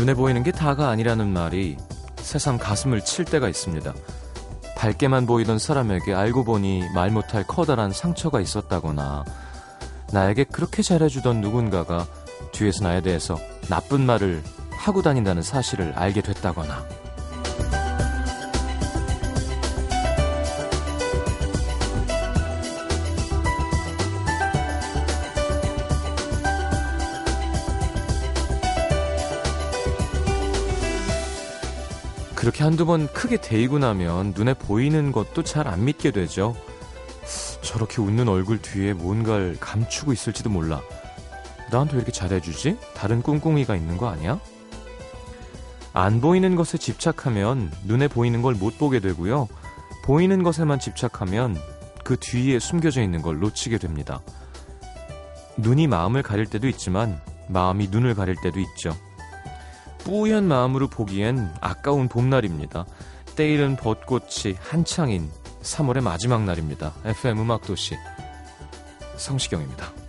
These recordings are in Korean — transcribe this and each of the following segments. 눈에 보이는 게 다가 아니라는 말이 새삼 가슴을 칠 때가 있습니다. 밝게만 보이던 사람에게 알고 보니 말 못할 커다란 상처가 있었다거나, 나에게 그렇게 잘해주던 누군가가 뒤에서 나에 대해서 나쁜 말을 하고 다닌다는 사실을 알게 됐다거나. 그렇게 한두 번 크게 데이고 나면 눈에 보이는 것도 잘 안 믿게 되죠. 저렇게 웃는 얼굴 뒤에 뭔가를 감추고 있을지도 몰라. 나한테 왜 이렇게 잘해주지? 다른 꿍꿍이가 있는 거 아니야? 안 보이는 것에 집착하면 눈에 보이는 걸 못 보게 되고요. 보이는 것에만 집착하면 그 뒤에 숨겨져 있는 걸 놓치게 됩니다. 눈이 마음을 가릴 때도 있지만 마음이 눈을 가릴 때도 있죠. 뿌연 마음으로 보기엔 아까운 봄날입니다. 때이른 벚꽃이 한창인 3월의 마지막 날입니다. FM 음악도시 성시경입니다.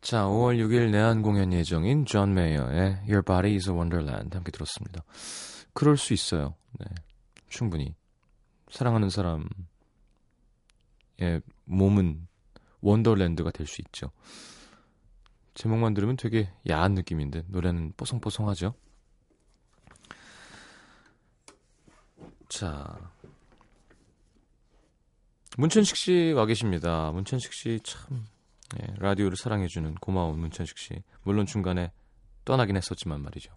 자, 5월 6일 내한 공연 예정인 존 메이어의 Your Body is a Wonderland 함께 들었습니다. 그럴 수 있어요. 네, 충분히 사랑하는 사람의 몸은 원더랜드가 될 수 있죠. 제목만 들으면 되게 야한 느낌인데 노래는 뽀송뽀송하죠. 자, 문천식 씨 와 계십니다. 문천식 씨 참... 예, 라디오를 사랑해주는 고마운 문천식씨, 물론 중간에 떠나긴 했었지만 말이죠.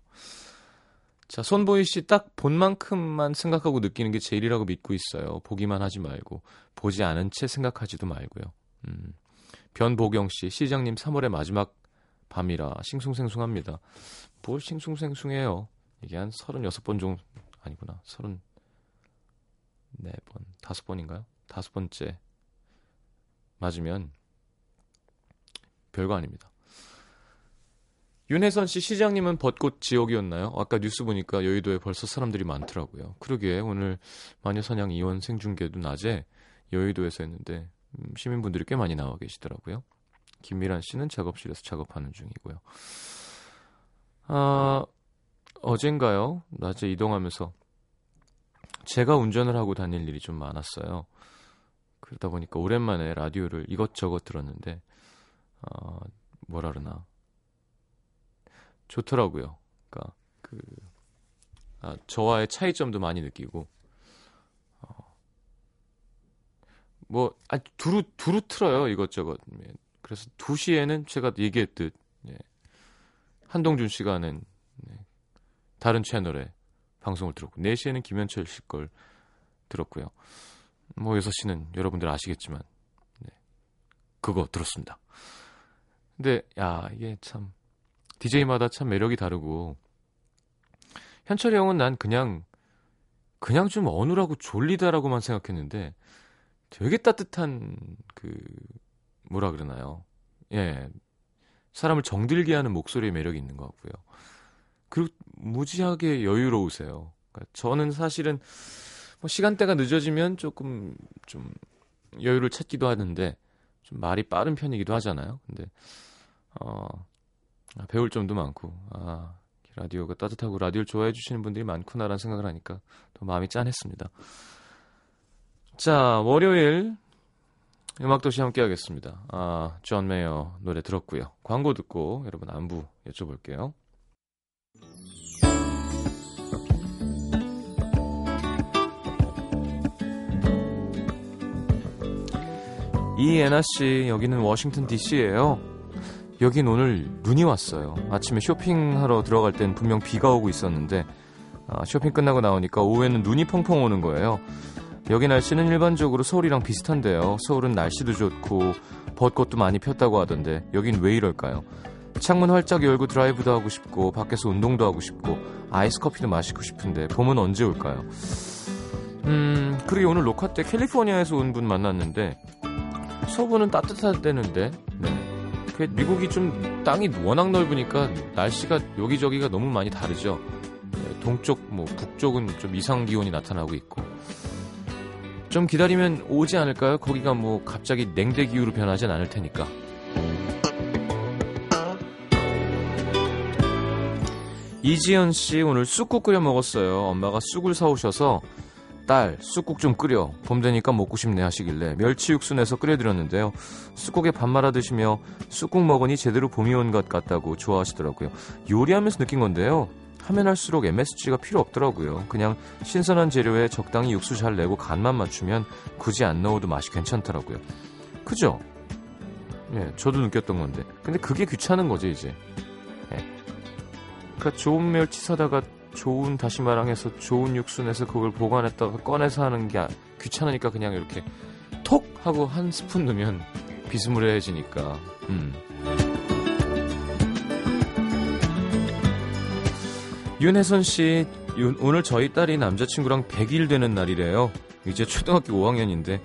자, 손보이씨, 딱 본 만큼만 생각하고 느끼는 게 제일이라고 믿고 있어요. 보기만 하지 말고 보지 않은 채 생각하지도 말고요. 변보경씨, 시장님 3월의 마지막 밤이라 싱숭생숭합니다. 뭘 싱숭생숭해요. 이게 한 36번 정도 아니구나, 34번 5번인가요? 5번째 맞으면 별거 아닙니다. 윤혜선 씨, 시장님은 벚꽃 지옥이었나요? 아까 뉴스 보니까 여의도에 벌써 사람들이 많더라고요. 그러게 오늘 마녀사냥 2원 생중계도 낮에 여의도에서 했는데 시민분들이 꽤 많이 나와 계시더라고요. 김미란 씨는 작업실에서 작업하는 중이고요. 아, 어젠가요? 낮에 이동하면서 제가 운전을 하고 다닐 일이 좀 많았어요. 그러다 보니까 오랜만에 라디오를 이것저것 들었는데 뭐라 그러나 좋더라고요. 그러니까 저와의 차이점도 많이 느끼고, 두루 틀어요 이것저것. 예. 그래서 2시에는 제가 얘기했듯, 예, 한동준 씨가는, 예, 다른 채널의 방송을 들었고, 4시에는 김현철 씨 걸 들었고요. 6시는 여러분들 아시겠지만, 예, 그거 들었습니다. 근데 야, 이게 참 DJ마다 참 매력이 다르고, 현철이 형은 난 그냥 좀 어눌하고 졸리다라고만 생각했는데 되게 따뜻한, 뭐라 그러나요? 예, 사람을 정들게 하는 목소리의 매력이 있는 것 같고요. 그리고 무지하게 여유로우세요. 그러니까 저는 사실은 시간대가 늦어지면 조금 좀 여유를 찾기도 하는데 좀 말이 빠른 편이기도 하잖아요. 근데 배울 점도 많고, 라디오가 따뜻하고 라디오를 좋아해 주시는 분들이 많구나라는 생각을 하니까 또 마음이 짠했습니다. 자, 월요일 음악도시 함께하겠습니다. 존 메이어 노래 들었고요. 광고 듣고 여러분 안부 여쭤볼게요. 이애나씨, 여기는 워싱턴 DC예요. 여긴 오늘 눈이 왔어요. 아침에 쇼핑하러 들어갈 땐 분명 비가 오고 있었는데 쇼핑 끝나고 나오니까 오후에는 눈이 펑펑 오는 거예요. 여기 날씨는 일반적으로 서울이랑 비슷한데요. 서울은 날씨도 좋고 벚꽃도 많이 폈다고 하던데 여긴 왜 이럴까요? 창문 활짝 열고 드라이브도 하고 싶고 밖에서 운동도 하고 싶고 아이스커피도 마시고 싶은데 봄은 언제 올까요? 그리고 오늘 녹화 때 캘리포니아에서 온 분 만났는데 서부는 따뜻하대는데 미국이 좀 땅이 워낙 넓으니까 날씨가 여기저기가 너무 많이 다르죠. 동쪽, 북쪽은 좀 이상 기온이 나타나고 있고 좀 기다리면 오지 않을까요? 거기가 갑자기 냉대 기후로 변하진 않을 테니까. 이지연 씨, 오늘 쑥국 끓여 먹었어요. 엄마가 쑥을 사오셔서 딸, 쑥국 좀 끓여. 봄 되니까 먹고 싶네 하시길래 멸치 육수 내서 끓여드렸는데요. 쑥국에 밥 말아 드시며 쑥국 먹으니 제대로 봄이 온 것 같다고 좋아하시더라고요. 요리하면서 느낀 건데요. 하면 할수록 MSG가 필요 없더라고요. 그냥 신선한 재료에 적당히 육수 잘 내고 간만 맞추면 굳이 안 넣어도 맛이 괜찮더라고요. 그죠? 예, 저도 느꼈던 건데. 근데 그게 귀찮은 거지 이제. 예. 그러니까 좋은 멸치 사다가 좋은 다시마랑 해서 좋은 육수 내서 그걸 보관했다가 꺼내서 하는 게 귀찮으니까 그냥 이렇게 톡 하고 한 스푼 넣으면 비스무리해지니까. 윤혜선 씨, 오늘 저희 딸이 남자친구랑 100일 되는 날이래요. 이제 초등학교 5학년인데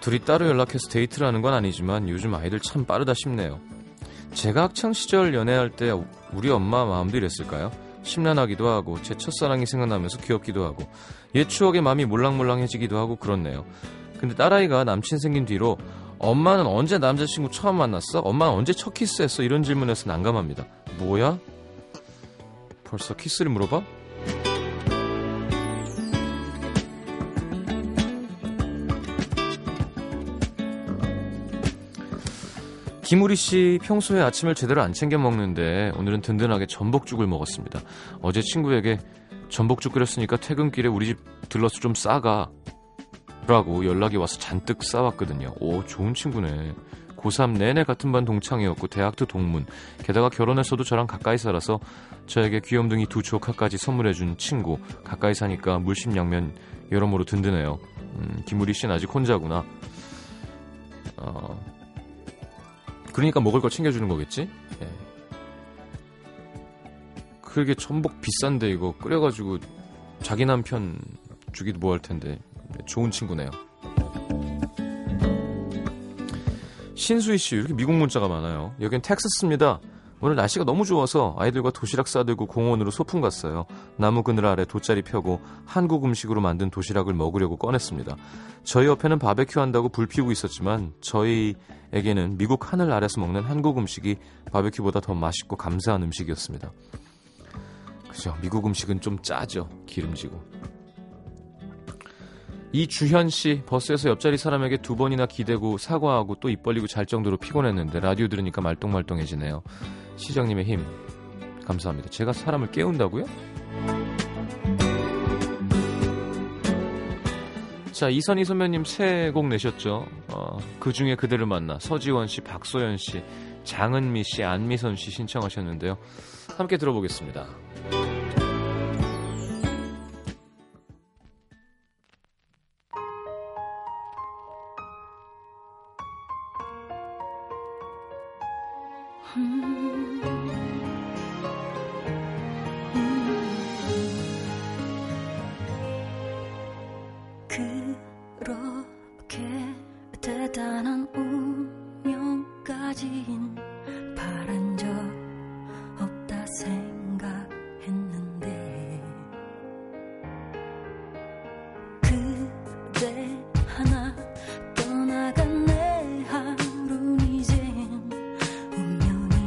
둘이 따로 연락해서 데이트를 하는 건 아니지만 요즘 아이들 참 빠르다 싶네요. 제가 학창시절 연애할 때 우리 엄마 마음도 이랬을까요? 심란하기도 하고 제 첫사랑이 생각나면서 귀엽기도 하고 옛 추억에 마음이 몰랑몰랑해지기도 하고 그렇네요. 근데 딸아이가 남친 생긴 뒤로 엄마는 언제 남자친구 처음 만났어? 엄마는 언제 첫 키스했어? 이런 질문에서 난감합니다. 뭐야? 벌써 키스를 물어봐? 김우리 씨, 평소에 아침을 제대로 안 챙겨 먹는데 오늘은 든든하게 전복죽을 먹었습니다. 어제 친구에게 전복죽 끓였으니까 퇴근길에 우리 집 들러서 좀 싸가 라고 연락이 와서 잔뜩 싸왔거든요. 오, 좋은 친구네. 고3 내내 같은 반 동창이었고 대학도 동문, 게다가 결혼해서도 저랑 가까이 살아서 저에게 귀염둥이 두 조카까지 선물해준 친구. 가까이 사니까 물심양면 여러모로 든든해요. 김우리 씨는 아직 혼자구나. 그러니까 먹을 거 챙겨주는 거겠지? 예. 그게 전복 비싼데 이거 끓여가지고 자기 남편 주기도 뭐할 텐데 좋은 친구네요. 신수희 씨, 이렇게 미국 문자가 많아요. 여긴 텍사스입니다. 오늘 날씨가 너무 좋아서 아이들과 도시락 싸들고 공원으로 소풍 갔어요. 나무 그늘 아래 돗자리 펴고 한국 음식으로 만든 도시락을 먹으려고 꺼냈습니다. 저희 옆에는 바베큐 한다고 불 피우고 있었지만 저희에게는 미국 하늘 아래서 먹는 한국 음식이 바베큐보다 더 맛있고 감사한 음식이었습니다. 그죠? 미국 음식은 좀 짜죠. 기름지고. 이주현 씨, 버스에서 옆자리 사람에게 두 번이나 기대고 사과하고 또 입 벌리고 잘 정도로 피곤했는데 라디오 들으니까 말똥말똥해지네요. 시장님의 힘 감사합니다. 제가 사람을 깨운다고요? 자, 이선희 선배님 새 곡 내셨죠. 그중에 그대를 만나 서지원 씨, 박소연 씨, 장은미 씨, 안미선 씨 신청하셨는데요. 함께 들어보겠습니다. 그렇게 대단한 운명까지인 바란 적 없다 생각했는데 그대 하나 떠나간 내 하루는 이젠 운명이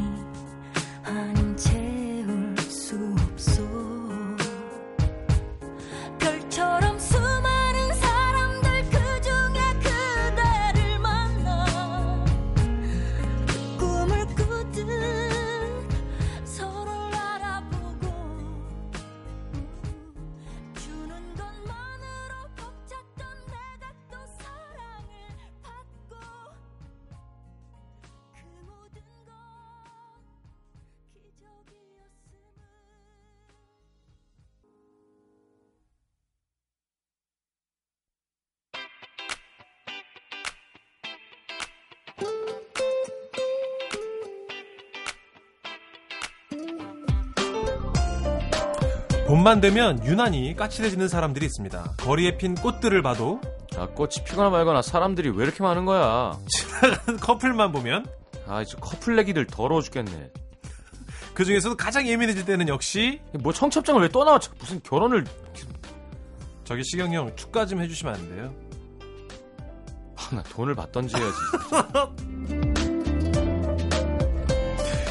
봄만 되면 유난히 까칠해지는 사람들이 있습니다. 거리에 핀 꽃들을 봐도 아, 꽃이 피거나 말거나 사람들이 왜 이렇게 많은 거야. 지나간 커플만 보면 아, 저 커플 내기들 더러워 죽겠네. 그 중에서도 가장 예민해질 때는 역시 뭐 청첩장을 왜 또 나와? 무슨 결혼을... 저기 시경이 형 축가 좀 해주시면 안 돼요? 아, 나 돈을 받던지 해야지.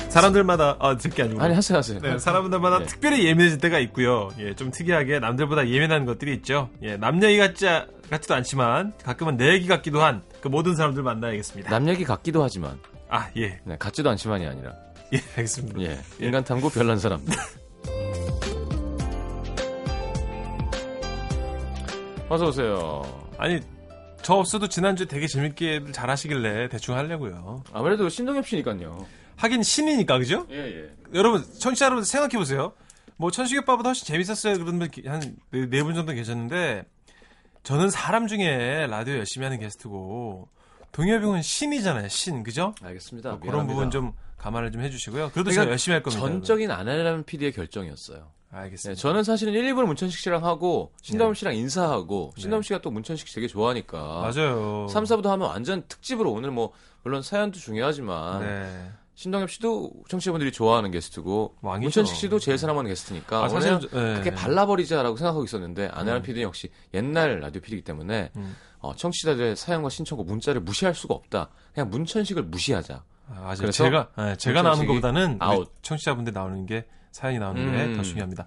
사람들마다 아 듣기 아니고 아니 하세요. 네, 사람들마다 네. 특별히 예민해질 때가 있고요. 예, 좀 특이하게 남들보다 예민한 것들이 있죠. 예, 남 얘기 같지도 않지만 가끔은 내 얘기 같기도 한 그 모든 사람들 만나야겠습니다. 남 얘기 같기도 하지만 아 예, 네, 같지도 않지만이 아니라 예, 알겠습니다. 예, 인간 탐구 별난 사람. 어서 오세요. 아니. 저 없어도 지난주에 되게 재밌게 잘 하시길래 대충 하려고요. 아무래도 신동엽 씨니까요. 하긴 신이니까, 그죠? 예, 예. 여러분, 청취자 여러분 생각해보세요. 뭐, 천식이 오빠보다 훨씬 재밌었어요. 그런 분 한 네 분 정도 계셨는데, 저는 사람 중에 라디오 열심히 하는 게스트고, 동엽이 형은 신이잖아요. 신, 그죠? 알겠습니다. 뭐 그런 미안합니다. 부분 좀 감안을 좀 해주시고요. 그래도 제가 열심히 할 겁니다. 전적인 안 하려는 PD의 결정이었어요. 알겠습니다. 네, 저는 사실은 1, 2부는 문천식 씨랑 하고 신다운 씨랑 인사하고 신다운 씨가 또 문천식 씨 되게 좋아하니까 맞아요. 3, 4부도 하면 완전 특집으로 오늘 뭐 물론 사연도 중요하지만 네. 신동엽 씨도 청취자분들이 좋아하는 게스트고 왕이죠. 문천식 씨도 제일 사랑하는 게스트니까 아, 사실은 네. 그렇게 발라버리자라고 생각하고 있었는데 안혜란 PD는 역시 옛날 라디오 PD이기 때문에 청취자들의 사연과 신청곡 문자를 무시할 수가 없다. 그냥 문천식을 무시하자. 아, 맞아요. 제가 나오는 것보다는 청취자분들 나오는 게 사연이 나오는 게 더 중요합니다.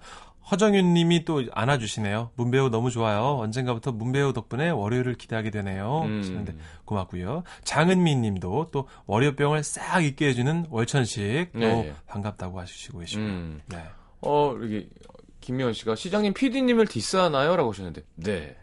허정윤 님이 또 안아주시네요. 문배우 너무 좋아요. 언젠가부터 문배우 덕분에 월요일을 기대하게 되네요. 하시는데 고맙고요. 장은미 님도 또 월요병을 싹 잊게 해주는 월천식 네, 또 예. 반갑다고 하시고 계시고요. 네. 여기 김미연 씨가 시장님 PD님을 디스하나요? 라고 하셨는데 네.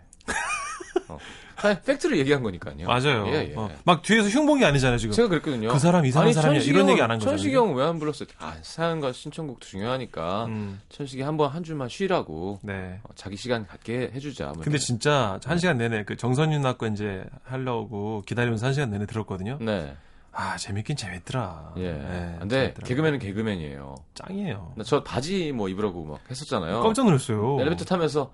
팩트를 얘기한 거니까요. 맞아요. 예, 예. 막 뒤에서 흉본 게 아니잖아요, 지금. 제가 그랬거든요. 그 사람 이상한 사람이야. 이런 얘기 안 한 거죠. 천식이 형 왜 안 불렀어요? 아, 사연과 신청곡도 중요하니까 천식이 한 주만 쉬라고. 네. 자기 시간 갖게 해주자. 근데 이렇게. 진짜 한 시간 내내 그 정선윤 학과 이제 하려고 기다리면서 한 시간 내내 들었거든요. 네. 아, 재밌긴 재밌더라. 예. 네, 근데 재밌더라. 개그맨은 개그맨이에요. 짱이에요. 나 저 바지 뭐 입으라고 막 했었잖아요. 깜짝 놀랐어요. 엘리베이터 타면서.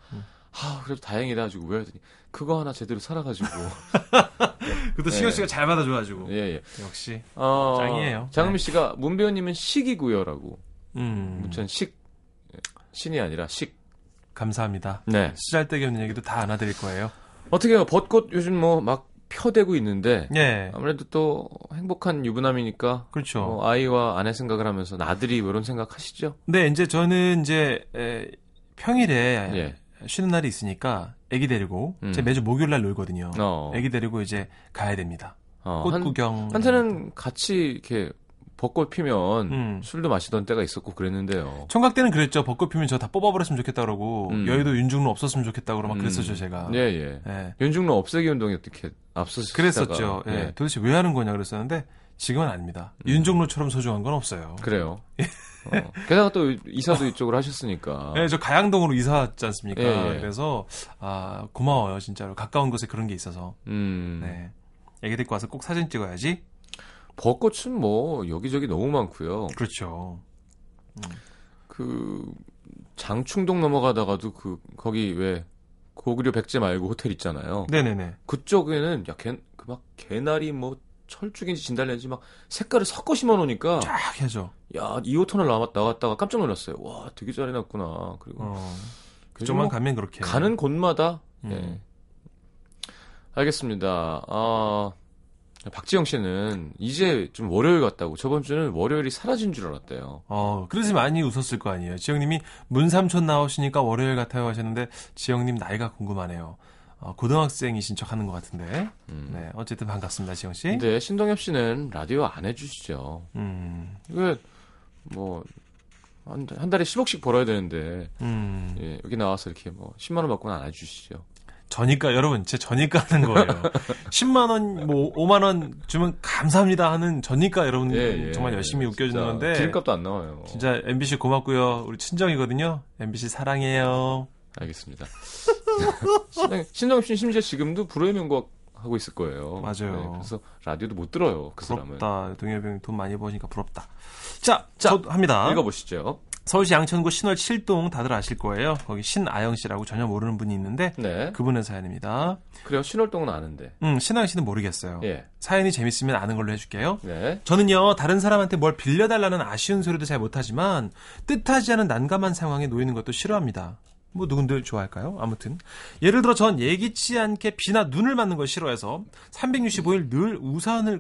아, 그래도 다행이다 가지고 왜 하더니 그거 하나 제대로 살아가지고 네. 그것도 시경 씨가 네. 잘 받아줘가지고 예. 역시 짱이에요. 장은미 네. 씨가 문배우님은 식이구요라고 문천식 신이 아니라 식 감사합니다. 네 쓰잘데기 없는 얘기도 다 안아드릴 거예요. 어떻게 해요? 벚꽃 요즘 뭐 막 펴대고 있는데 예. 아무래도 또 행복한 유부남이니까 그렇죠. 뭐 아이와 아내 생각을 하면서 나들이 이런 생각 하시죠? 네 이제 저는 이제 평일에 예. 쉬는 날이 있으니까 애기 데리고 제가 매주 목요일날 놀거든요. 애기 데리고 이제 가야 됩니다. 꽃 구경. 한때는 같이 이렇게 벚꽃 피면 술도 마시던 때가 있었고 그랬는데요. 총각 때는 그랬죠. 벚꽃 피면 저 다 뽑아버렸으면 좋겠다 그러고 여의도 윤중로 없었으면 좋겠다 그러고 막 그랬었죠 제가. 예예. 예. 윤중로 없애기 운동이 어떻게 앞서서 그랬었죠. 예. 예. 도대체 왜 하는 거냐 그랬었는데 지금은 아닙니다. 윤종로처럼 소중한 건 없어요. 그래요. 게다가 또 이사도 이쪽으로 하셨으니까. 네, 저 가양동으로 이사했지 않습니까? 예, 예. 그래서 아 고마워요, 진짜로 가까운 곳에 그런 게 있어서. 네, 애기 데리고 와서 꼭 사진 찍어야지. 벚꽃은 뭐 여기저기 너무 많고요. 그렇죠. 그 장충동 넘어가다가도 거기 왜 고구려 백제 말고 호텔 있잖아요. 네네네. 그쪽에는 야 막 개나리 뭐. 철쭉인지 진달래인지 막 색깔을 섞어 심어놓으니까 쫙 해줘. 야 2호 터널 나갔다가 깜짝 놀랐어요. 와 되게 잘 해놨구나. 그리고 그쪽만 뭐 가면 그렇게 가는 곳마다. 네. 알겠습니다. 아 박지영 씨는 이제 좀 월요일 같다고 저번 주는 월요일이 사라진 줄 알았대요. 그래서 많이 웃었을 거 아니에요. 지영님이 문삼촌 나오시니까 월요일 같아요 하셨는데 지영님 나이가 궁금하네요. 고등학생이신 척 하는 것 같은데. 네, 어쨌든 반갑습니다, 지영 씨. 네, 신동엽 씨는 라디오 안 해주시죠. 이게, 뭐, 한 달에 10억씩 벌어야 되는데, 예, 여기 나와서 이렇게 뭐, 10만원 받고는 안 해주시죠. 저니까, 여러분, 제 저니까 하는 거예요. 10만원, 뭐, 5만원 주면 감사합니다 하는 저니까 여러분 예, 정말 열심히 웃겨주는 건데. 기름값도 안 나와요. 진짜 MBC 고맙고요. 우리 친정이거든요. MBC 사랑해요. 알겠습니다. 신동엽 씨는 심지어 지금도 불의 명곡 하고 있을 거예요. 맞아요. 네, 그래서 라디오도 못 들어요. 그 부럽다. 사람은. 부럽다. 동엽이 형이 돈 많이 버니까 부럽다. 자, 저도 합니다. 읽어보시죠. 서울시 양천구 신월 7동 다들 아실 거예요. 거기 신아영 씨라고 전혀 모르는 분이 있는데 네. 그분의 사연입니다. 그래요? 신월동은 아는데. 신아영 씨는 모르겠어요. 예. 사연이 재밌으면 아는 걸로 해줄게요. 네. 저는요. 다른 사람한테 뭘 빌려달라는 아쉬운 소리도 잘 못하지만 뜻하지 않은 난감한 상황에 놓이는 것도 싫어합니다. 뭐 누군들 좋아할까요? 아무튼 예를 들어 전 예기치 않게 비나 눈을 맞는 걸 싫어해서 365일 늘 우산을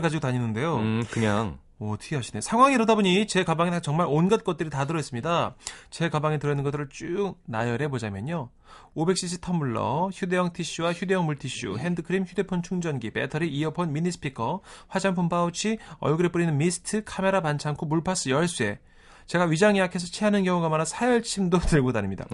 가지고 다니는데요. 그냥. 오, 특이하시네. 상황이 이러다 보니 제 가방에 정말 온갖 것들이 다 들어있습니다. 제 가방에 들어있는 것들을 쭉 나열해보자면요. 500cc 텀블러, 휴대용 티슈와 휴대용 물티슈, 핸드크림, 휴대폰 충전기, 배터리, 이어폰, 미니스피커, 화장품 파우치, 얼굴에 뿌리는 미스트, 카메라 반창고, 물파스, 열쇠. 제가 위장이 약해서 체하는 경우가 많아 사열침도 들고 다닙니다.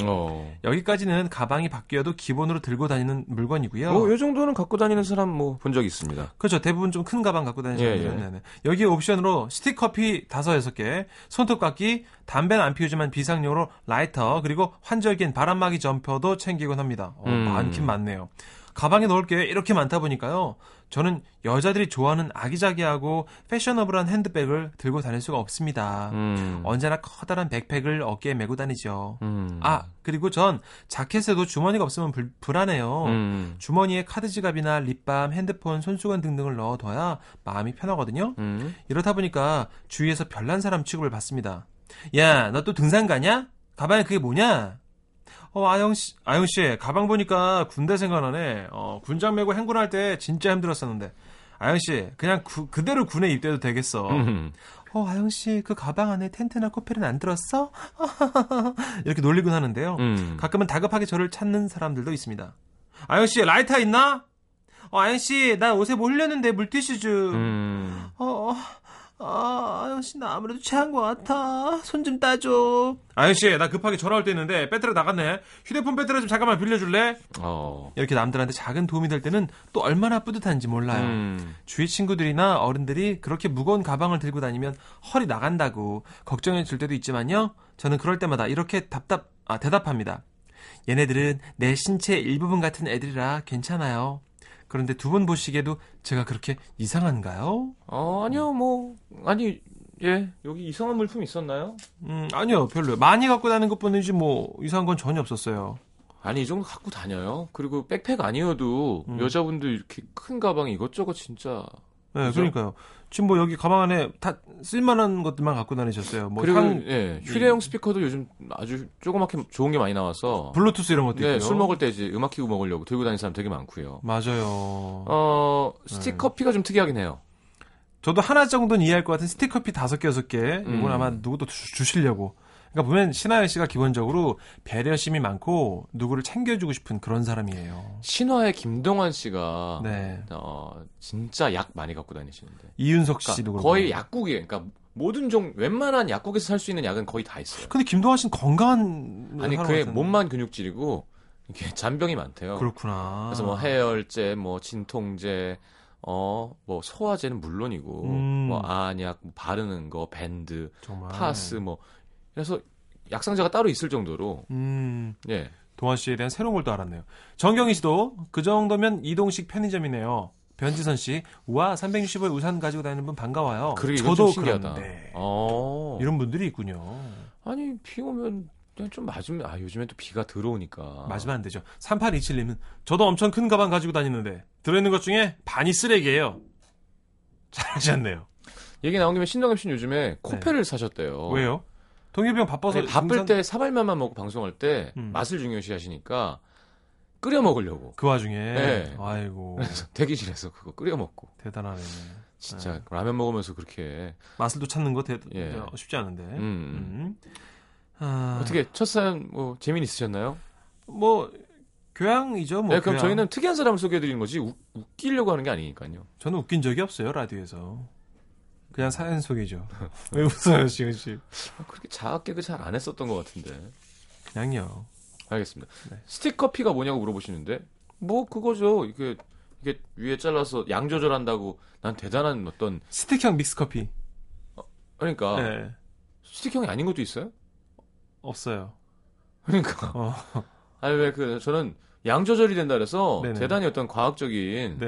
여기까지는 가방이 바뀌어도 기본으로 들고 다니는 물건이고요. 이 정도는 갖고 다니는 사람 뭐 본 적 있습니다. 그렇죠. 대부분 좀 큰 가방 갖고 다니는 사람들은. 예, 예. 여기에 옵션으로 스틱커피 5-6개, 손톱깎이, 담배는 안 피우지만 비상용으로 라이터, 그리고 환절기엔 바람막이 점퍼도 챙기곤 합니다. 많긴 많네요. 가방에 넣을 게 이렇게 많다 보니까요. 저는 여자들이 좋아하는 아기자기하고 패셔너블한 핸드백을 들고 다닐 수가 없습니다. 언제나 커다란 백팩을 어깨에 메고 다니죠. 그리고 전 자켓에도 주머니가 없으면 불안해요. 주머니에 카드 지갑이나 립밤, 핸드폰, 손수건 등등을 넣어둬야 마음이 편하거든요. 이렇다 보니까 주위에서 별난 사람 취급을 받습니다. 야, 너 또 등산 가냐? 가방에 그게 뭐냐? 아영 씨, 가방 보니까 군대 생각나네. 군장 메고 행군할 때 진짜 힘들었었는데. 아영 씨, 그냥 그대로 군에 입대도 되겠어. 아영 씨, 그 가방 안에 텐트나 코펠은 안 들었어? 이렇게 놀리곤 하는데요. 가끔은 다급하게 저를 찾는 사람들도 있습니다. 아영 씨, 라이터 있나? 아영 씨, 나 옷에 뭐 흘렸는데 물티슈 좀. 아영 씨, 나 아무래도 체한 것 같아. 손 좀 따줘. 아영 씨, 나 급하게 전화 올 때 있는데 배터리 나갔네. 휴대폰 배터리 좀 잠깐만 빌려줄래? 이렇게 남들한테 작은 도움이 될 때는 또 얼마나 뿌듯한지 몰라요. 주위 친구들이나 어른들이 그렇게 무거운 가방을 들고 다니면 허리 나간다고 걱정해 줄 때도 있지만요. 저는 그럴 때마다 이렇게 대답합니다. 얘네들은 내 신체의 일부분 같은 애들이라 괜찮아요. 그런데 두 분 보시기에도 제가 그렇게 이상한가요? 아니요, 여기 이상한 물품 있었나요? 아니요, 별로요. 많이 갖고 다니는 것뿐이지 이상한 건 전혀 없었어요. 아니, 이 정도 갖고 다녀요. 그리고 백팩 아니어도 여자분들 이렇게 큰 가방 이것저것 진짜. 네, 그죠? 그러니까요. 지금 여기 가방 안에 다 쓸만한 것들만 갖고 다니셨어요. 그리고 휴대용 스피커도 요즘 아주 조그맣게 좋은 게 많이 나와서 블루투스 이런 것도 있고요. 술 먹을 때 이제 음악 키고 먹으려고 들고 다니는 사람 되게 많고요. 맞아요. 스틱커피가 좀 특이하긴 해요. 저도 하나 정도는 이해할 것 같은 스틱커피 5개, 6개. 이건 아마 누구도 주시려고. 그러니까 보면 신하영 씨가 기본적으로 배려심이 많고 누구를 챙겨주고 싶은 그런 사람이에요. 신화의 김동완 씨가 진짜 약 많이 갖고 다니시는데. 이윤석 씨도 그렇고. 거의 약국이에요. 그러니까 모든 웬만한 약국에서 살 수 있는 약은 거의 다 있어요. 근데 김동완 씨는 건강한. 아니, 그의 몸만 근육질이고 이게 잔병이 많대요. 그렇구나. 그래서 해열제, 진통제, 소화제는 물론이고 안약, 바르는 거, 밴드, 정말. 파스 그래서 약상자가 따로 있을 정도로. 예. 동환 씨에 대한 새로운 걸 또 알았네요. 정경희 씨도 그 정도면 이동식 편의점이네요. 변지선 씨, 우와, 365일 우산 가지고 다니는 분 반가워요. 그래, 저도 신기하다. 그런데 이런 분들이 있군요. 아니, 비 오면 그냥 좀 맞으면 요즘엔 또 비가 들어오니까 맞으면 안 되죠. 3827님은 저도 엄청 큰 가방 가지고 다니는데 들어있는 것 중에 반이 쓰레기예요. 잘하셨네요. 얘기 나온 김에 신동엽 씨는 요즘에 코펠을 사셨대요. 왜요? 동엽이형 바빠서. 아니, 바쁠 때 사발면만 먹고 방송할 때 맛을 중요시 하시니까 끓여 먹으려고. 그 와중에. 네. 아이고. 그래서 대기실에서 그거 끓여 먹고. 대단하네. 진짜 아이고. 라면 먹으면서 그렇게. 맛을 또 찾는 거 쉽지 않은데. 어떻게 첫 사연 재미는 있으셨나요? 교양이죠. 네, 그럼 교양. 저희는 특이한 사람을 소개해드리는 거지 웃기려고 하는 게 아니니까요. 저는 웃긴 적이 없어요. 라디오에서. 그냥 사연 소개죠. 왜 웃어요, 지금 씨? 그렇게 자학 개그 잘 안 했었던 것 같은데. 그냥요. 알겠습니다. 네. 스틱커피가 뭐냐고 물어보시는데 그거죠. 이게 위에 잘라서 양 조절한다고 난 대단한 어떤 스틱형 믹스커피. 그러니까 스틱형이 아닌 것도 있어요? 없어요. 그러니까. 저는 양 조절이 된다 그래서 대단히 어떤 과학적인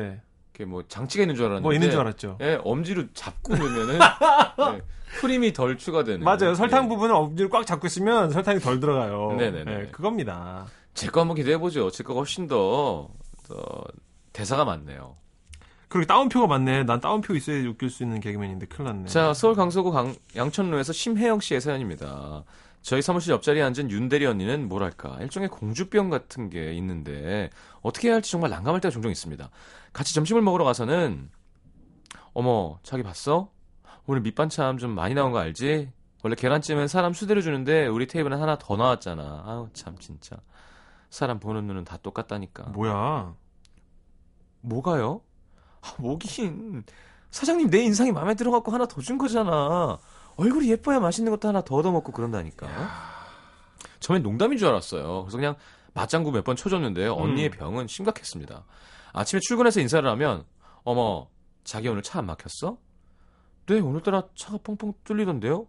이렇게 뭐 장치가 있는 줄 알았는데 뭐 있는 줄 알았죠. 예, 엄지로 잡고 보면은 예, 크림이 덜 추가되는. 맞아요. 설탕 예. 부분을 엄지로 꽉 잡고 있으면 설탕이 덜 들어가요. 네네네. 예, 그겁니다. 제 거 한번 기대해 보죠. 제 거가 훨씬 더 대사가 많네요. 그렇게 따옴표가 많네. 난 따옴표 있어야 웃길 수 있는 개그맨인데 큰일 났네. 자, 서울 강서구 양천로에서 심혜영 씨의 사연입니다. 저희 사무실 옆자리에 앉은 윤대리 언니는 뭐랄까 일종의 공주병 같은 게 있는데 어떻게 해야 할지 정말 난감할 때가 종종 있습니다. 같이 점심을 먹으러 가서는 어머 자기 봤어? 오늘 밑반찬 좀 많이 나온 거 알지? 원래 계란찜은 사람 수대로 주는데 우리 테이블은 하나 더 나왔잖아. 아우 참 진짜 사람 보는 눈은 다 똑같다니까. 뭐야? 뭐가요? 아, 뭐긴 사장님 내 인상이 마음에 들어갖고 하나 더 준 거잖아. 얼굴이 예뻐야 맛있는 것도 하나 더 얻어먹고 그런다니까. 처음엔 농담인 줄 알았어요. 그래서 그냥 맞장구 몇 번 쳐줬는데요. 언니의 병은 심각했습니다. 아침에 출근해서 인사를 하면 어머 자기 오늘 차 안 막혔어? 네 오늘따라 차가 펑펑 뚫리던데요.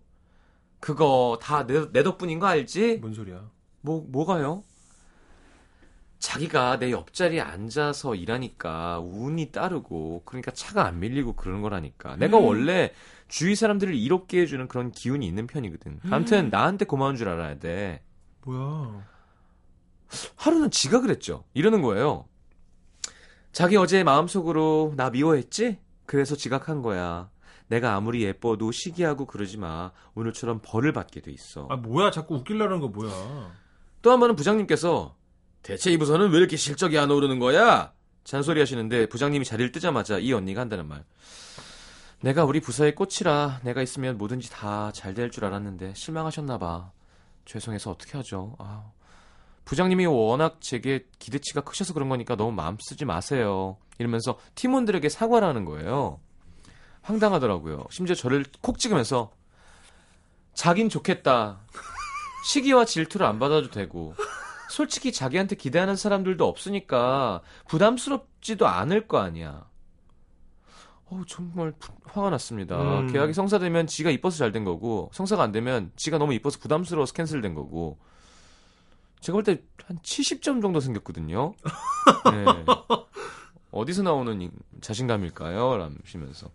그거 다 내 덕분인 거 알지? 뭔 소리야? 뭐가요? 자기가 내 옆자리에 앉아서 일하니까 운이 따르고 그러니까 차가 안 밀리고 그러는 거라니까. 내가 원래 주위 사람들을 이롭게 해주는 그런 기운이 있는 편이거든. 아무튼 나한테 고마운 줄 알아야 돼. 뭐야. 하루는 지가 그랬죠. 이러는 거예요. 자기 어제 마음속으로 나 미워했지? 그래서 지각한 거야. 내가 아무리 예뻐도 시기하고 그러지 마. 오늘처럼 벌을 받게 돼 있어. 아 뭐야 자꾸 웃기려는 거 뭐야. 또 한 번은 부장님께서 대체 이 부서는 왜 이렇게 실적이 안 오르는 거야? 잔소리 하시는데 부장님이 자리를 뜨자마자 이 언니가 한다는 말. 내가 우리 부서의 꽃이라 내가 있으면 뭐든지 다 잘 될 줄 알았는데 실망하셨나 봐. 죄송해서 어떻게 하죠? 아, 부장님이 워낙 제게 기대치가 크셔서 그런 거니까 너무 마음 쓰지 마세요. 이러면서 팀원들에게 사과를 하는 거예요. 황당하더라고요. 심지어 저를 콕 찍으면서 자긴 좋겠다. 시기와 질투를 안 받아도 되고 솔직히 자기한테 기대하는 사람들도 없으니까 부담스럽지도 않을 거 아니야. 어우 정말 화가 났습니다. 계약이 성사되면 지가 이뻐서 잘 된 거고 성사가 안 되면 지가 너무 이뻐서 부담스러워서 캔슬된 거고. 제가 볼 때 한 70점 정도 생겼거든요. 네. 어디서 나오는 자신감일까요? 라면서.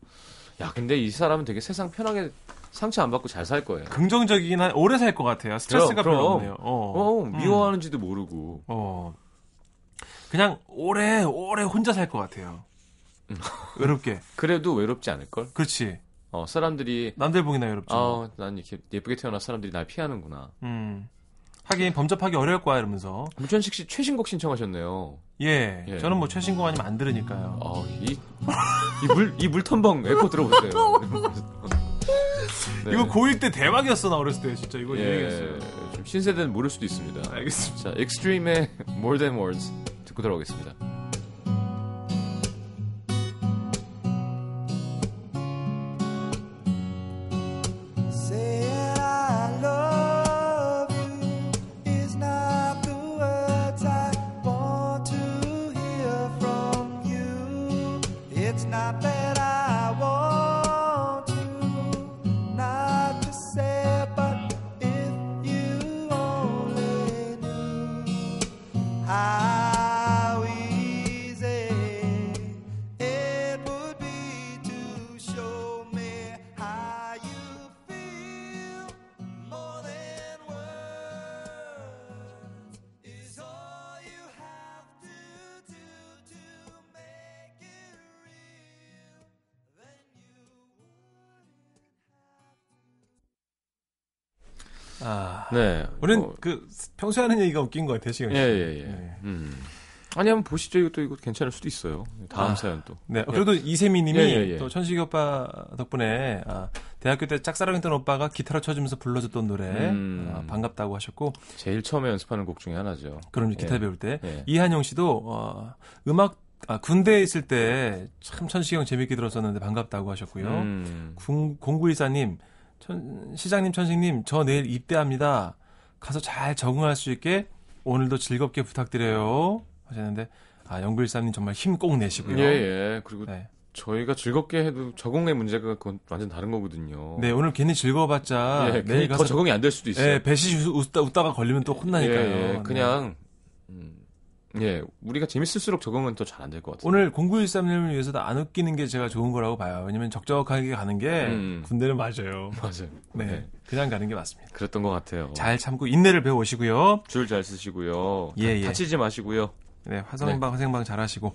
야 근데 이 사람은 되게 세상 편하게 상처 안 받고 잘 살 거예요. 긍정적이긴 한 오래 살 것 같아요. 스트레스가 별로 없네요. 미워하는지도 모르고. 그냥 오래 혼자 살 것 같아요. 외롭게. 그래도 외롭지 않을 걸. 그렇지. 사람들이 남들 보기나 외롭죠. 난 이렇게 예쁘게 태어난 사람들이 날 피하는구나. 하긴 범접하기 어려울 거야 이러면서. 문천식 씨 최신곡 신청하셨네요. 예. 저는 뭐 최신곡 아니면 안 들으니까요. 이 물텀벙 에코 들어보세요. 네. 이거 고1 때 대박이었어. 나 어렸을 때 진짜 이거 유행했어요. 좀 신세대는 모를 수도 있습니다. 알겠습니다. 자, Extreme의 More Than Words 듣고 돌아오겠습니다. 네. 우리는 평소에 하는 얘기가 웃긴 것 같아요, 지금. 예. 네. 아니, 한번 보시죠. 이것도 괜찮을 수도 있어요. 다음 사연 또. 네. 그래도 이세미 님이 또 천식이 오빠 덕분에 대학교 때 짝사랑했던 오빠가 기타로 쳐주면서 불러줬던 노래 반갑다고 하셨고. 제일 처음에 연습하는 곡 중에 하나죠. 그럼 기타 배울 때. 이한영 씨도 군대에 있을 때 참 천식이 형 재밌게 들었었는데 반갑다고 하셨고요. 0914님. 시장님, 천식님, 저 내일 입대합니다. 가서 잘 적응할 수 있게 오늘도 즐겁게 부탁드려요. 하셨는데, 영글삼님 정말 힘 꼭 내시고요. 예. 그리고 저희가 즐겁게 해도 적응의 문제가 그건 완전 다른 거거든요. 네, 오늘 괜히 즐거워봤자 내일 가서 더 적응이 안 될 수도 있어요. 배시 웃다가 걸리면 또 혼나니까요. 그냥 예, 우리가 재밌을수록 적응은 더 잘 안 될 것 같아요. 오늘 0913님을 위해서도 안 웃기는 게 제가 좋은 거라고 봐요. 왜냐면 적적하게 가는 게 군대는 맞아요. 맞아요. 네, 네, 그냥 가는 게 맞습니다. 그랬던 것 같아요. 잘 참고 인내를 배워오시고요. 줄 잘 쓰시고요. 예, 예. 다치지 마시고요. 네, 화성방, 네. 화생방 잘하시고.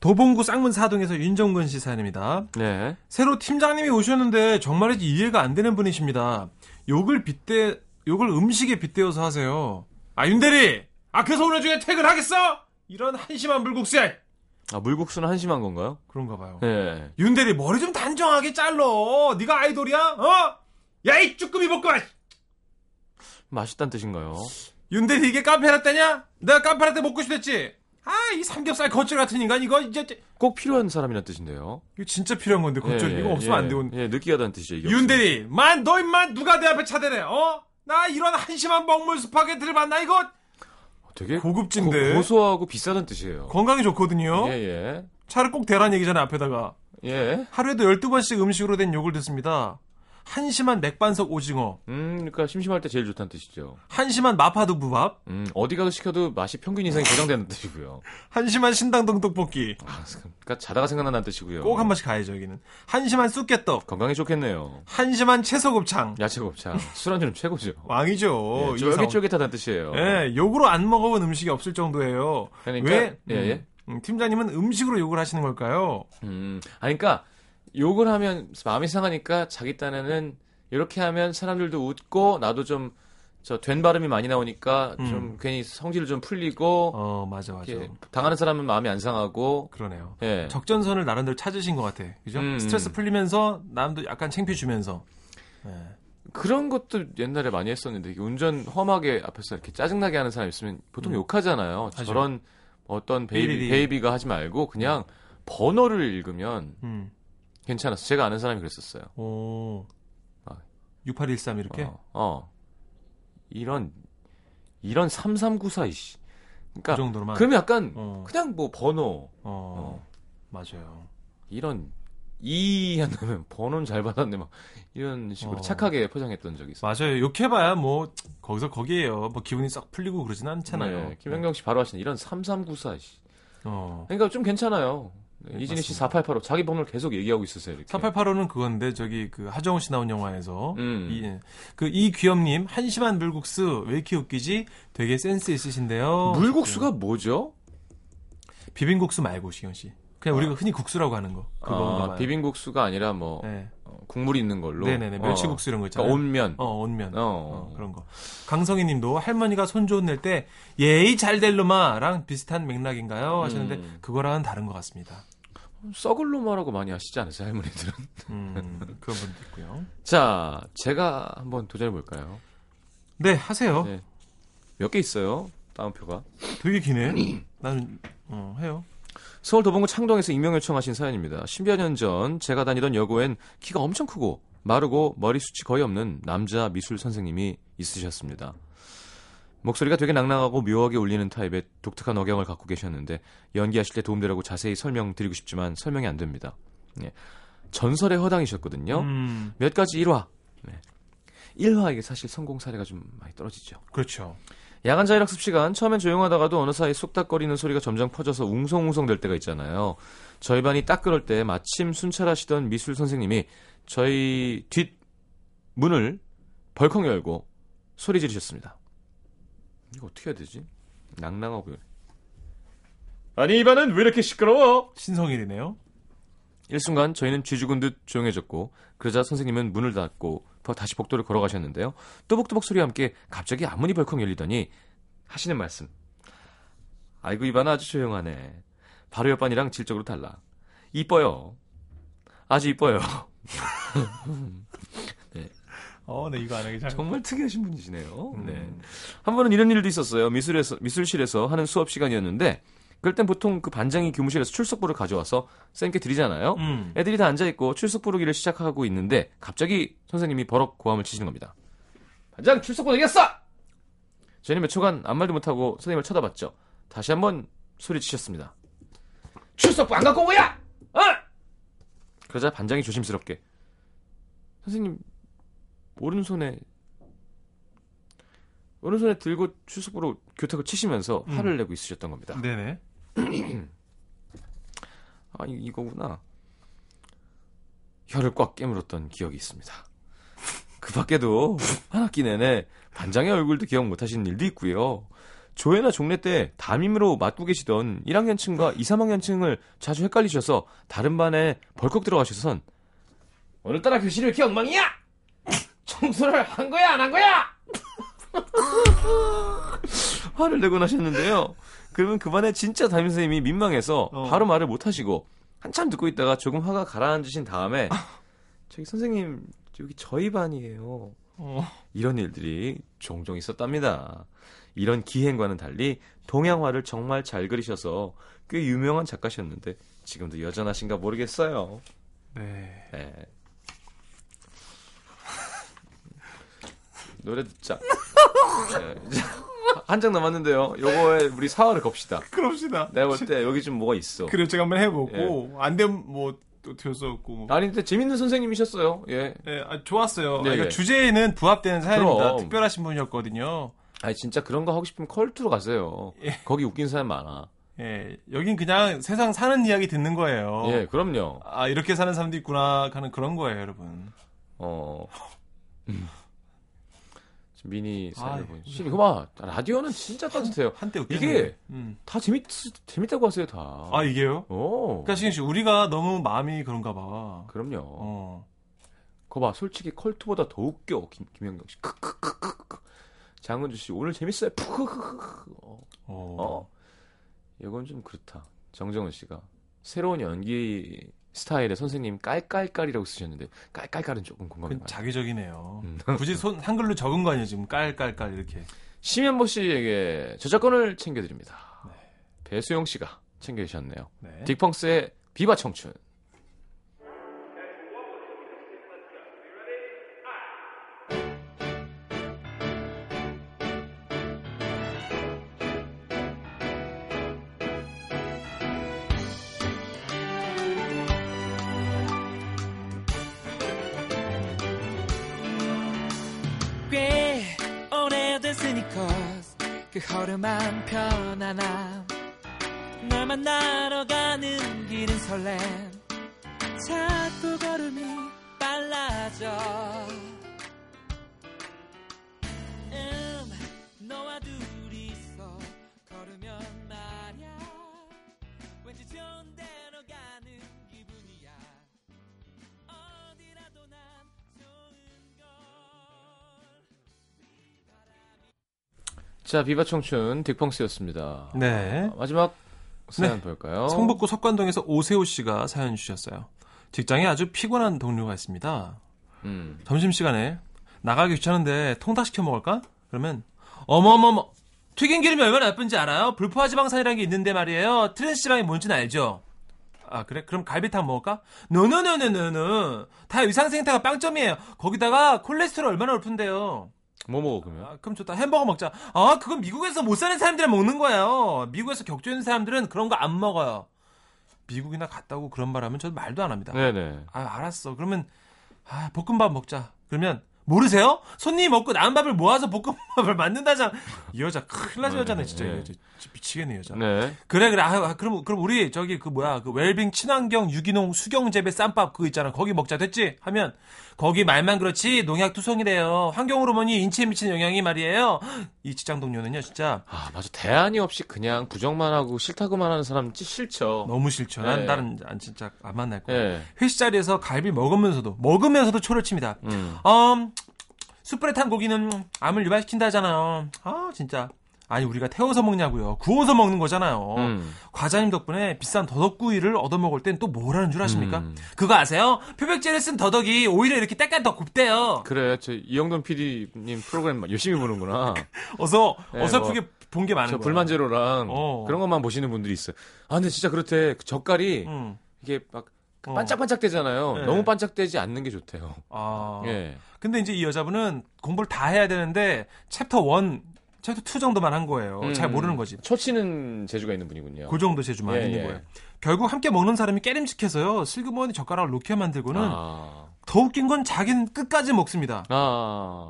도봉구 쌍문 사동에서 윤정근 씨 사연입니다. 네. 새로 팀장님이 오셨는데 정말이지 이해가 안 되는 분이십니다. 욕을 음식에 빗대어서 하세요. 아, 윤대리! 그래서 오늘 중에 퇴근하겠어? 이런 한심한 물국수야! 아, 물국수는 한심한 건가요? 그런가 봐요. 예. 윤대리, 머리 좀 단정하게 잘러! 네가 아이돌이야? 어? 야, 이 쭈꾸미 볶음아! 맛있단 뜻인가요? 윤대리, 이게 깜페라떼냐? 내가 깜페라떼 먹고 싶댔지? 이 삼겹살 거절 같은 인간, 이거 이제. 꼭 필요한 사람이란 뜻인데요? 이거 진짜 필요한 건데, 거절. 예, 이거 없으면 안 되고. 예, 느끼하다는 뜻이죠, 이게. 윤대리, 너 임마, 누가 내 앞에 차대래, 어? 나 이런 한심한 먹물 스파게티를 봤나, 이거? 되게 고급진데 고소하고 비싸다는 뜻이에요. 건강에 좋거든요. 예예. 차를 꼭 대란 얘기잖아요, 앞에다가. 예. 하루에도 12번씩 음식으로 된 욕을 듣습니다. 한심한 맥반석 오징어. 그러니까 심심할 때 제일 좋다는 뜻이죠. 한심한 마파두부밥. 어디 가서 시켜도 맛이 평균 이상이 보장되는 뜻이고요. 한심한 신당동 떡볶이. 그러니까 자다가 생각나는 뜻이고요. 꼭 한 번씩 가야죠, 여기는. 한심한 쑥개떡. 건강에 좋겠네요. 한심한 채소곱창. 야채곱창. 술안주는 최고죠. 왕이죠. 예, 쫄깃쫄깃하다는 뜻이에요. 예, 욕으로 안 먹어본 음식이 없을 정도예요. 그러니까, 왜 예. 팀장님은 음식으로 욕을 하시는 걸까요? 그러니까 욕을 하면 마음이 상하니까 자기 딴에는 이렇게 하면 사람들도 웃고 나도 좀 된 발음이 많이 나오니까 좀 괜히 성질 좀 풀리고 맞아. 당하는 사람은 마음이 안 상하고 그러네요. 예. 적전선을 나름대로 찾으신 것 같아. 그죠? 스트레스 풀리면서 남도 약간 창피 주면서. 예. 그런 것도 옛날에 많이 했었는데 운전 험하게 앞에서 이렇게 짜증나게 하는 사람 있으면 보통 욕하잖아요. 하죠. 저런 어떤 베이비가 하지 말고 그냥 번호를 읽으면 괜찮았어. 제가 아는 사람이 그랬었어요. 오. 6813 이렇게? 이런 3394 이씨. 그러니까 그 정도로만. 그럼 약간 그냥 뭐 번호. 맞아요. 이런 이 한다면 번호는 잘 받았네 막 이런 식으로 착하게 포장했던 적이 있어요. 맞아요. 욕해봐야 뭐 거기서 거기에요. 뭐 기분이 싹 풀리고 그러진 않잖아요. 네. 김현경 씨 바로 하시는 이런 3394 이씨. 그러니까 좀 괜찮아요. 네, 이진희 씨 4885 자기 법률 계속 얘기하고 있으세요. 이렇게. 4885는 그건데 저기 그 하정우 씨 나온 영화에서 이 귀염님 한심한 물국수 왜 이렇게 웃기지? 되게 센스 있으신데요. 물국수가 뭐죠? 비빔국수 말고 시경 씨. 그냥 우리가 흔히 국수라고 하는 거. 그거 비빔국수가 아니라 뭐 네. 국물이 있는 걸로. 네네네. 멸치국수 이런 거 있잖아요. 온면. 온면. 그런 거. 강성희님도 할머니가 손주혼 낼 때 예이 잘될 놈아랑 비슷한 맥락인가요? 하시는데 그거랑은 다른 것 같습니다. 썩을 놈아라고 많이 하시지 않으세요, 할머니들은? 그런 분도 있고요. 자, 제가 한번 도전해 볼까요? 네, 하세요. 네. 몇 개 있어요? 다운표가. 되게 기네. 나는 해요. 서울 도봉구 창동에서 익명 요청하신 사연입니다. 10여 년 전 제가 다니던 여고엔 키가 엄청 크고 마르고 머리숱이 거의 없는 남자 미술 선생님이 있으셨습니다. 목소리가 되게 낭낭하고 묘하게 울리는 타입의 독특한 억양을 갖고 계셨는데 연기하실 때 도움되라고 자세히 설명드리고 싶지만 설명이 안 됩니다. 예. 전설의 허당이셨거든요. 몇 가지 1화. 네. 1화 이게 사실 성공 사례가 좀 많이 떨어지죠. 그렇죠. 야간 자율학습 시간 처음엔 조용하다가도 어느 사이 쑥닥거리는 소리가 점점 퍼져서 웅성웅성 될 때가 있잖아요. 저희 반이 딱 그럴 때 마침 순찰하시던 미술 선생님이 저희 뒷문을 벌컥 열고 소리 지르셨습니다. 이거 어떻게 해야 되지? 낭낭하고요. 아니 이 반은 왜 이렇게 시끄러워? 신성일이네요. 일순간 저희는 쥐죽은 듯 조용해졌고 그러자 선생님은 문을 닫고 다시 복도를 걸어가셨는데요. 또벅또벅 소리와 함께 갑자기 앞문이 벌컥 열리더니 하시는 말씀. 아이고 이반은 아주 조용하네. 바로 옆반이랑 질적으로 달라. 이뻐요. 아주 이뻐요. 네. 네 이거 안 하기 잘. 정말 특이하신 분이시네요. 네. 한 번은 이런 일도 있었어요. 미술실에서 하는 수업 시간이었는데. 그럴 땐 보통 그 반장이 교무실에서 출석부를 가져와서 쌤께 드리잖아요. 애들이 다 앉아있고 출석 부르기를 시작하고 있는데 갑자기 선생님이 버럭 고함을 치시는 겁니다. 반장 출석부 내겠어! 저희는 몇 초간 아무 말도 못하고 선생님을 쳐다봤죠. 다시 한번 소리치셨습니다. 출석부 안 갖고 온 거야! 어! 그러자 반장이 조심스럽게 선생님 오른손에 오른손에 들고 추습으로 교탁을 치시면서 화를 내고 있으셨던 겁니다. 네네. 아, 이거구나. 혀를 꽉 깨물었던 기억이 있습니다. 그 밖에도 한 학기 내내 반장의 얼굴도 기억 못하시는 일도 있고요. 조회나 종례 때 담임으로 맡고 계시던 1학년층과 2, 3학년층을 자주 헷갈리셔서 다른 반에 벌컥 들어가셔선 오늘따라 교실이 왜 이렇게 엉망이야? 청소를 한 거야 안 한 거야? 화를 내곤 하셨는데요. 그러면 그 반에 진짜 담임선생님이 민망해서 바로 말을 못하시고 한참 듣고 있다가 조금 화가 가라앉으신 다음에 저기 선생님 여기 저희 반이에요. 이런 일들이 종종 있었답니다. 이런 기행과는 달리 동양화를 정말 잘 그리셔서 꽤 유명한 작가셨는데 지금도 여전하신가 모르겠어요. 네. 네. 노래 듣자. 네. 한 장 남았는데요. 요거에 우리 사활을 겁시다. 그럽시다. 내가 볼 때 여기 좀 뭐가 있어. 그래, 제가 한번 해보고 예. 안 되면 뭐 또 되었었고. 아니 근데 재밌는 선생님이셨어요. 예, 예, 아, 좋았어요. 네, 그러니까 예. 주제에는 부합되는 사연입니다. 그럼. 특별하신 분이었거든요. 아니 진짜 그런 거 하고 싶으면 컬투로 가세요. 예. 거기 웃긴 사람 많아. 예, 여긴 그냥 세상 사는 이야기 듣는 거예요. 예, 그럼요. 아 이렇게 사는 사람도 있구나 하는 그런 거예요, 여러분. 미니 사연을 보시죠. 그만 라디오는 진짜 따뜻해요. 한때 웃기네요. 이게 다 재밌다고 하세요 다. 아 이게요? 오. 그러니까 시경 씨 우리가 너무 마음이 그런가 봐. 그럼요. 그거 봐 솔직히 컬투보다 더 웃겨 김현경 씨. 크크크크크. 장은주 씨 오늘 재밌어요. 푸크크크. 이건 좀 그렇다. 정정은 씨가 새로운 연기 스타일의 선생님 깔깔깔이라고 쓰셨는데 깔깔깔은 조금 공감이 가요. 자기적이네요. 굳이 손 한글로 적은 거 아니에요 지금 깔깔깔 이렇게. 심현보 씨에게 저작권을 챙겨드립니다. 네. 배수용 씨가 챙겨주셨네요. 네. 딕펑스의 비바 청춘. 그 허름한 편안함 널 만나러 가는 길은 설렘 자꾸 걸음이 빨라져 너와 둘이서 걸으면 말야 왠지 좋은 데로 가는 기분이야 어디라도 난 좋은 걸. 자, 비바청춘 딕펑스였습니다. 네. 마지막 사연 네. 볼까요? 성북구 석관동에서 오세호 씨가 사연 주셨어요. 직장에 아주 피곤한 동료가 있습니다. 점심시간에 나가기 귀찮은데 통닭 시켜 먹을까? 그러면 어머머머 튀긴 기름이 얼마나 나쁜지 알아요? 불포화지방산이라는 게 있는데 말이에요. 트랜스지방이 뭔지는 알죠? 아 그래? 그럼 갈비탕 먹을까? 노노노노노노 다 위상생태가 빵점이에요. 거기다가 콜레스테롤 얼마나 높은데요. 뭐 먹어 그러면? 아, 그럼 좋다. 햄버거 먹자. 아 그건 미국에서 못 사는 사람들이 먹는 거예요. 미국에서 격조 있는 사람들은 그런 거 안 먹어요. 미국이나 갔다고 그런 말하면 저도 말도 안 합니다. 네네. 아 알았어. 그러면 아 볶음밥 먹자. 그러면 모르세요? 손님이 먹고 남은 밥을 모아서 볶음밥을 만든다잖아. 이 여자 큰일 나죠. 네, 여자네 진짜. 네. 미치겠네 여자. 네. 그래. 아, 그럼 우리 저기 그 뭐야 그 웰빙 친환경 유기농 수경재배 쌈밥 그거 있잖아. 거기 먹자 됐지? 하면 거기 말만 그렇지 농약 투성이래요. 환경 호르몬이 인체에 미치는 영향이 말이에요. 이 직장 동료는요 진짜. 아 맞아 대안이 없이 그냥 부정만 하고 싫다고만 하는 사람 싫죠. 너무 싫죠. 난 네. 다른 안 진짜 안 만날 거야. 네. 회식 자리에서 갈비 먹으면서도 초를 칩니다. 숯불에 탄 고기는 암을 유발시킨다잖아요. 아 진짜. 아니 우리가 태워서 먹냐고요. 구워서 먹는 거잖아요. 과장님 덕분에 비싼 더덕구이를 얻어먹을 땐 또 뭐라는 줄 아십니까? 그거 아세요? 표백제를 쓴 더덕이 오히려 이렇게 때깔 더 곱대요. 그래. 저 이영돈 PD님 프로그램 열심히 보는구나. 어설프게 뭐, 본 게 많은 거예요. 불만제로랑 그런 것만 보시는 분들이 있어요. 아 근데 진짜 그렇대. 젓갈이 이게 막 반짝반짝 되잖아요. 네. 너무 반짝되지 않는 게 좋대요. 아. 예. 근데 이제 이 여자분은 공부를 다 해야 되는데 챕터 1 챕터 2 정도만 한 거예요. 잘 모르는 거지. 초치는 재주가 있는 분이군요. 그 정도 재주만 있는 거예요. 결국 함께 먹는 사람이 깨림직해서요. 슬그머니 젓가락을 놓게 만들고는 더 웃긴 건 자기는 끝까지 먹습니다.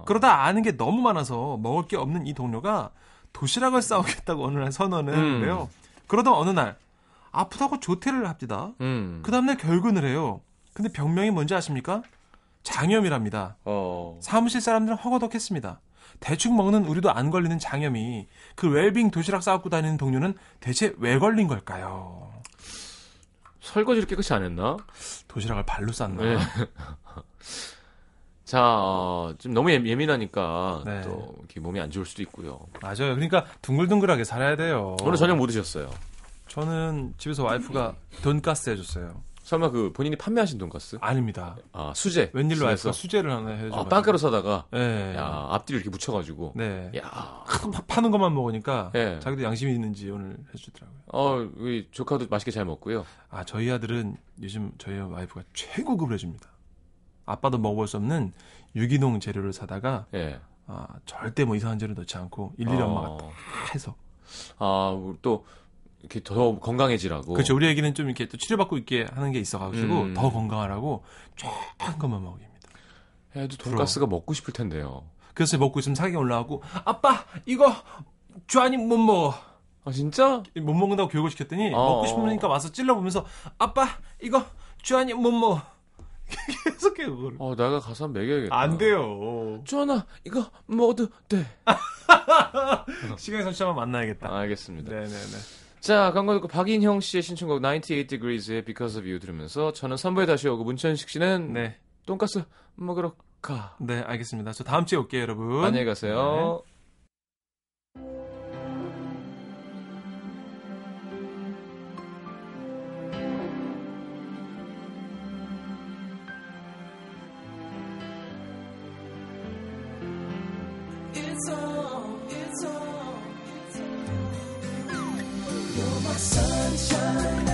그러다 아는 게 너무 많아서 먹을 게 없는 이 동료가 도시락을 싸오겠다고 어느 날 선언을 해요. 그러다 어느 날 아프다고 조퇴를 합니다. 그 다음날 결근을 해요. 근데 병명이 뭔지 아십니까? 장염이랍니다. 사무실 사람들은 허거덕했습니다. 대충 먹는 우리도 안 걸리는 장염이 그 웰빙 도시락 싸갖고 다니는 동료는 대체 왜 걸린 걸까요? 설거지를 깨끗이 안 했나? 도시락을 발로 쌌나? 네. 자, 지금 너무 예민하니까 네. 또 이렇게 몸이 안 좋을 수도 있고요. 맞아요. 그러니까 둥글둥글하게 살아야 돼요. 오늘 저녁 뭐 드셨어요? 저는 집에서 와이프가 돈가스 해줬어요. 설마 그 본인이 판매하신 돈가스? 아닙니다. 아, 수제. 웬일로 와이프가 수제를 하나 해줘서. 아, 빵가루 사다가 네. 야, 앞뒤를 이렇게 묻혀가지고. 네. 야, 파는 것만 먹으니까 네. 자기도 양심이 있는지 오늘 해주더라고요. 우리 조카도 맛있게 잘 먹고요. 아, 저희 아들은 요즘 저희 와이프가 최고급을 해줍니다. 아빠도 먹어볼 수 없는 유기농 재료를 사다가 네. 아, 절대 뭐 이상한 재료 넣지 않고 일일이 엄마가 다 해서. 아, 또. 이렇게 더 건강해지라고. 그렇죠. 우리 애기는 좀 이렇게 또 치료받고 있게 하는 게 있어가지고 더 건강하라고 쫙한 것만 먹입니다. 애도 돈가스가 먹고 싶을 텐데요. 그래서 먹고 있으면 사기 올라가고 아빠 이거 주안이 못 먹어. 아 진짜? 못 먹는다고 교육을 시켰더니 먹고 싶으니까 와서 찔러보면서 아빠 이거 주안이 못 먹어. 계속해 그걸. 내가 가서 한번 먹여야겠다. 안 돼요. 주안아 이거 먹어도 돼. 시간이 선수하면 만나야겠다. 알겠습니다. 네네네. 자, 광고 듣고 박인형 씨의 신청곡 98 Degrees의 Because of You 들으면서 저는 선보에 다시 오고 문천식 씨는 네. 돈가스 먹으러 가. 네, 알겠습니다. 저 다음 주에 올게요, 여러분. 안녕히 가세요. 네. Sunshine.